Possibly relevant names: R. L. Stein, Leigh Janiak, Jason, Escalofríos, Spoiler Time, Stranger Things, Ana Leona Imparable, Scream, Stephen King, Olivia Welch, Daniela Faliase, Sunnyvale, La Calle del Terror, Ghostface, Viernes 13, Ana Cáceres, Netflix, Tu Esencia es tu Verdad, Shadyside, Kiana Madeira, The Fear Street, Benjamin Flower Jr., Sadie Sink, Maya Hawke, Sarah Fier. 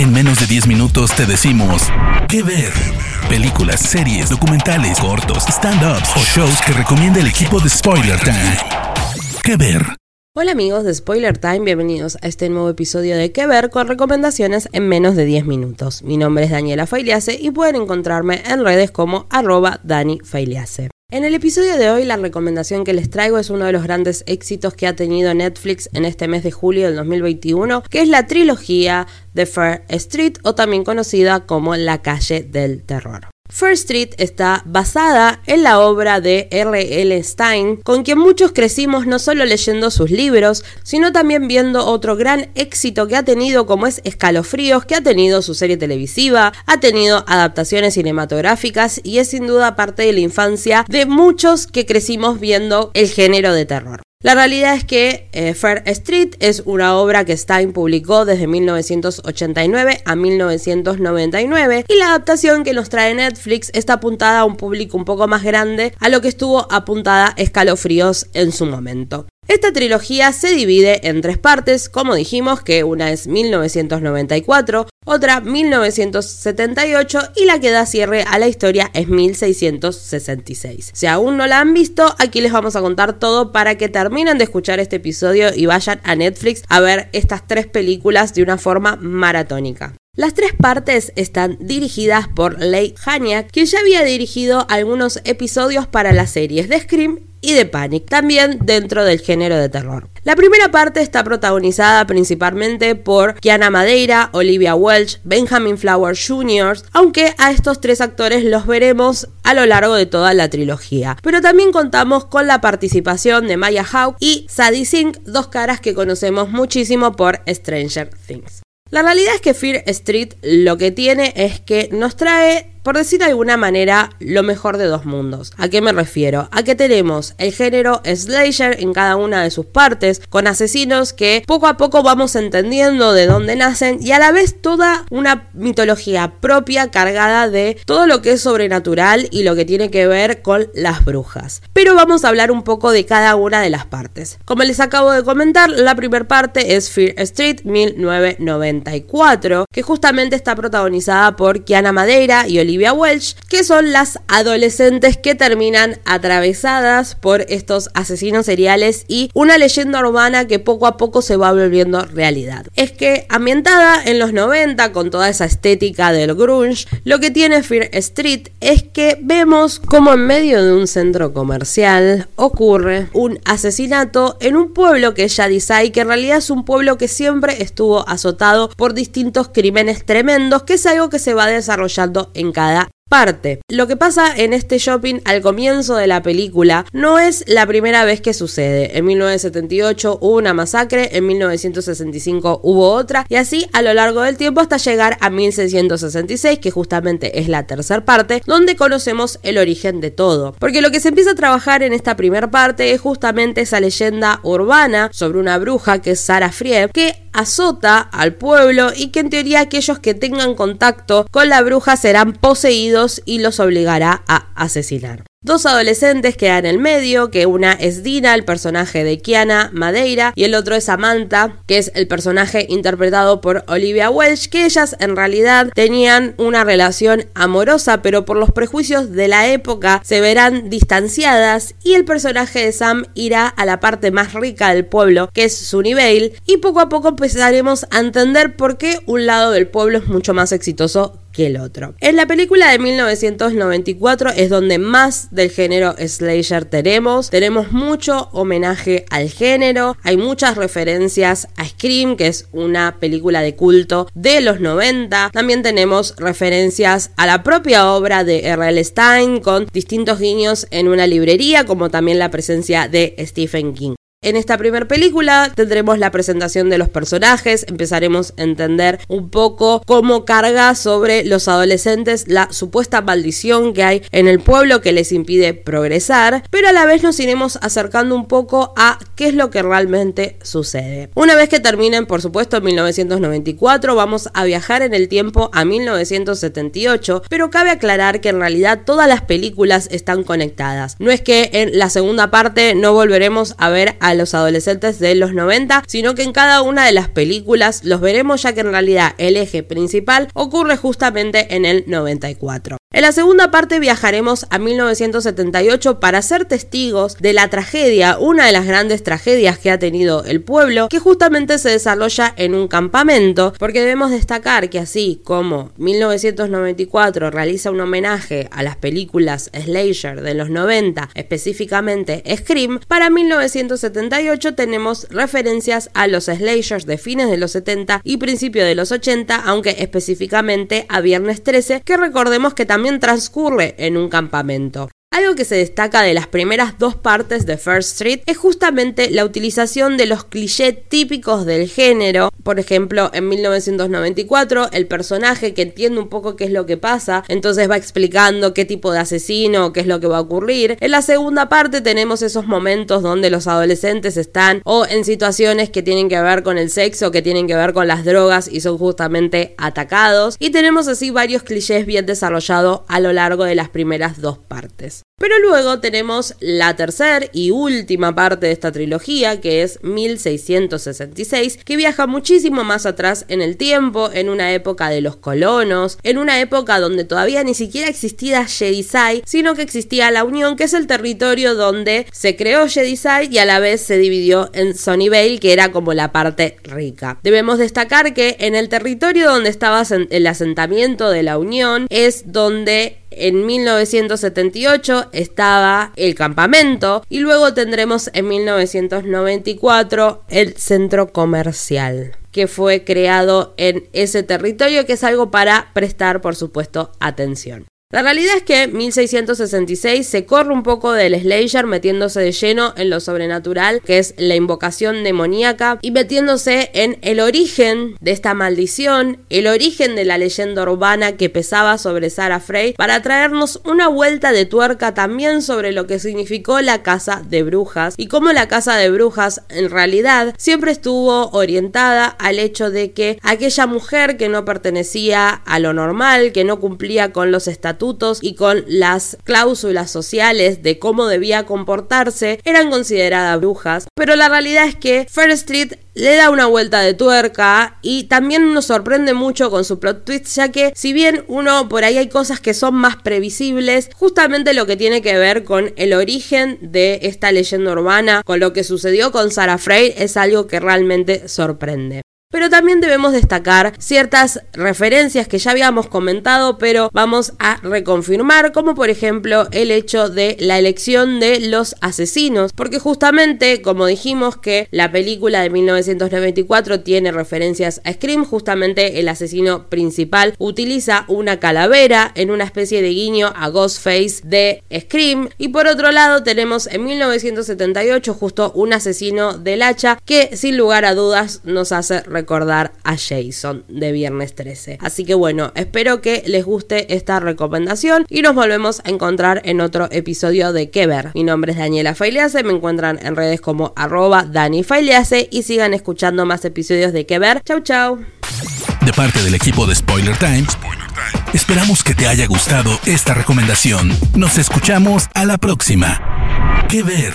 En menos de 10 minutos te decimos qué ver. Películas, series, documentales, cortos, stand-ups o shows que recomienda el equipo de Spoiler Time. ¿Qué ver? Hola amigos de Spoiler Time, bienvenidos a este nuevo episodio de ¿Qué ver? Con recomendaciones en menos de 10 minutos. Mi nombre es Daniela Faliase y pueden encontrarme en redes como @DaniFaliase. En el episodio de hoy la recomendación que les traigo es uno de los grandes éxitos que ha tenido Netflix en este mes de julio del 2021, que es la trilogía The Fear Street, o también conocida como La Calle del Terror. Fear Street está basada en la obra de R. L. Stein, con quien muchos crecimos no solo leyendo sus libros, sino también viendo otro gran éxito que ha tenido, como es Escalofríos, que ha tenido su serie televisiva, ha tenido adaptaciones cinematográficas y es sin duda parte de la infancia de muchos que crecimos viendo el género de terror. La realidad es que Fear Street es una obra que Stein publicó desde 1989 a 1999, y la adaptación que nos trae Netflix está apuntada a un público un poco más grande a lo que estuvo apuntada Escalofríos en su momento. Esta trilogía se divide en tres partes, como dijimos, que una es 1994, otra 1978 y la que da cierre a la historia es 1666. Si aún no la han visto, aquí les vamos a contar todo para que terminen de escuchar este episodio y vayan a Netflix a ver estas tres películas de una forma maratónica. Las tres partes están dirigidas por Leigh Janiak, que ya había dirigido algunos episodios para las series de Scream y de Panic, también dentro del género de terror. La primera parte está protagonizada principalmente por Kiana Madeira, Olivia Welch, Benjamin Flower Jr., aunque a estos tres actores los veremos a lo largo de toda la trilogía. Pero también contamos con la participación de Maya Hawke y Sadie Sink, dos caras que conocemos muchísimo por Stranger Things. La realidad es que Fear Street lo que tiene es que nos trae, por decir de alguna manera, lo mejor de dos mundos. ¿A qué me refiero? A que tenemos el género slasher en cada una de sus partes, con asesinos que poco a poco vamos entendiendo de dónde nacen, y a la vez toda una mitología propia cargada de todo lo que es sobrenatural y lo que tiene que ver con las brujas. Pero vamos a hablar un poco de cada una de las partes. Como les acabo de comentar, la primera parte es Fear Street 1994, que justamente está protagonizada por Kiana Madeira y Olivia Welch, que son las adolescentes que terminan atravesadas por estos asesinos seriales y una leyenda urbana que poco a poco se va volviendo realidad. Es que ambientada en los 90 con toda esa estética del grunge, lo que tiene Fear Street es que vemos como en medio de un centro comercial ocurre un asesinato en un pueblo que es Shadyside, que en realidad es un pueblo que siempre estuvo azotado por distintos crímenes tremendos, que es algo que se va desarrollando en cada parte. Lo que pasa en este shopping al comienzo de la película no es la primera vez que sucede. En 1978 hubo una masacre, en 1965 hubo otra, y así a lo largo del tiempo hasta llegar a 1666, que justamente es la tercera parte, donde conocemos el origen de todo. Porque lo que se empieza a trabajar en esta primera parte es justamente esa leyenda urbana sobre una bruja que es Sarah Fier, que azota al pueblo y que en teoría aquellos que tengan contacto con la bruja serán poseídos y los obligará a asesinar. Dos adolescentes quedan en el medio, que una es Dina, el personaje de Kiana Madeira, y el otro es Samantha, que es el personaje interpretado por Olivia Welch, que ellas en realidad tenían una relación amorosa, pero por los prejuicios de la época se verán distanciadas, y el personaje de Sam irá a la parte más rica del pueblo, que es Sunnyvale, y poco a poco empezaremos a entender por qué un lado del pueblo es mucho más exitoso que el otro. En la película de 1994 es donde más del género slasher tenemos mucho homenaje al género, hay muchas referencias a Scream, que es una película de culto de los 90, también tenemos referencias a la propia obra de R. L. Stein con distintos guiños en una librería, como también la presencia de Stephen King. En esta primera película tendremos la presentación de los personajes, empezaremos a entender un poco cómo carga sobre los adolescentes la supuesta maldición que hay en el pueblo que les impide progresar, pero a la vez nos iremos acercando un poco a qué es lo que realmente sucede. Una vez que terminen, por supuesto, en 1994, vamos a viajar en el tiempo a 1978, pero cabe aclarar que en realidad todas las películas están conectadas. No es que en la segunda parte no volveremos a ver a a los adolescentes de los 90, sino que en cada una de las películas los veremos, ya que en realidad el eje principal ocurre justamente en el 94. En la segunda parte viajaremos a 1978 para ser testigos de la tragedia, una de las grandes tragedias que ha tenido el pueblo, que justamente se desarrolla en un campamento, porque debemos destacar que así como 1994 realiza un homenaje a las películas slasher de los 90, específicamente Scream, para 1978 tenemos referencias a los slashers de fines de los 70 y principios de los 80, aunque específicamente a Viernes 13, que recordemos que también transcurre en un campamento. Algo que se destaca de las primeras dos partes de Fear Street es justamente la utilización de los clichés típicos del género. Por ejemplo, en 1994 el personaje que entiende un poco qué es lo que pasa, entonces va explicando qué tipo de asesino, qué es lo que va a ocurrir. En la segunda parte tenemos esos momentos donde los adolescentes están o en situaciones que tienen que ver con el sexo, que tienen que ver con las drogas y son justamente atacados. Y tenemos así varios clichés bien desarrollados a lo largo de las primeras dos partes. Pero luego tenemos la tercera y última parte de esta trilogía, que es 1666, que viaja muchísimo más atrás en el tiempo, en una época de los colonos, en una época donde todavía ni siquiera existía Shadyside, sino que existía La Unión, que es el territorio donde se creó Shadyside y a la vez se dividió en Sunnyvale, que era como la parte rica. Debemos destacar que en el territorio donde estaba el asentamiento de La Unión es donde en 1978 estaba el campamento y luego tendremos en 1994 el centro comercial, que fue creado en ese territorio, que es algo para prestar, por supuesto, atención. La realidad es que 1666 se corre un poco del slasher, metiéndose de lleno en lo sobrenatural, que es la invocación demoníaca, y metiéndose en el origen de esta maldición, el origen de la leyenda urbana que pesaba sobre Sarah Fier, para traernos una vuelta de tuerca también sobre lo que significó la caza de brujas, y cómo la caza de brujas en realidad siempre estuvo orientada al hecho de que aquella mujer que no pertenecía a lo normal, que no cumplía con los estatutos y con las cláusulas sociales de cómo debía comportarse, eran consideradas brujas. Pero la realidad es que Fear Street le da una vuelta de tuerca y también nos sorprende mucho con su plot twist, ya que si bien uno por ahí hay cosas que son más previsibles, justamente lo que tiene que ver con el origen de esta leyenda urbana, con lo que sucedió con Sarah Fier, es algo que realmente sorprende. Pero también debemos destacar ciertas referencias que ya habíamos comentado, pero vamos a reconfirmar, como por ejemplo el hecho de la elección de los asesinos, porque justamente, como dijimos que la película de 1994 tiene referencias a Scream, justamente el asesino principal utiliza una calavera en una especie de guiño a Ghostface de Scream, y por otro lado tenemos en 1978 justo un asesino del hacha que sin lugar a dudas nos hace recordar a Jason de Viernes 13. Así que bueno, espero que les guste esta recomendación y nos volvemos a encontrar en otro episodio de ¿Qué ver? Mi nombre es Daniela Faliase, me encuentran en redes como @danifaliase y sigan escuchando más episodios de ¿Qué ver? Chau chau. De parte del equipo de Spoiler Time, esperamos que te haya gustado esta recomendación. Nos escuchamos a la próxima. ¿Qué ver?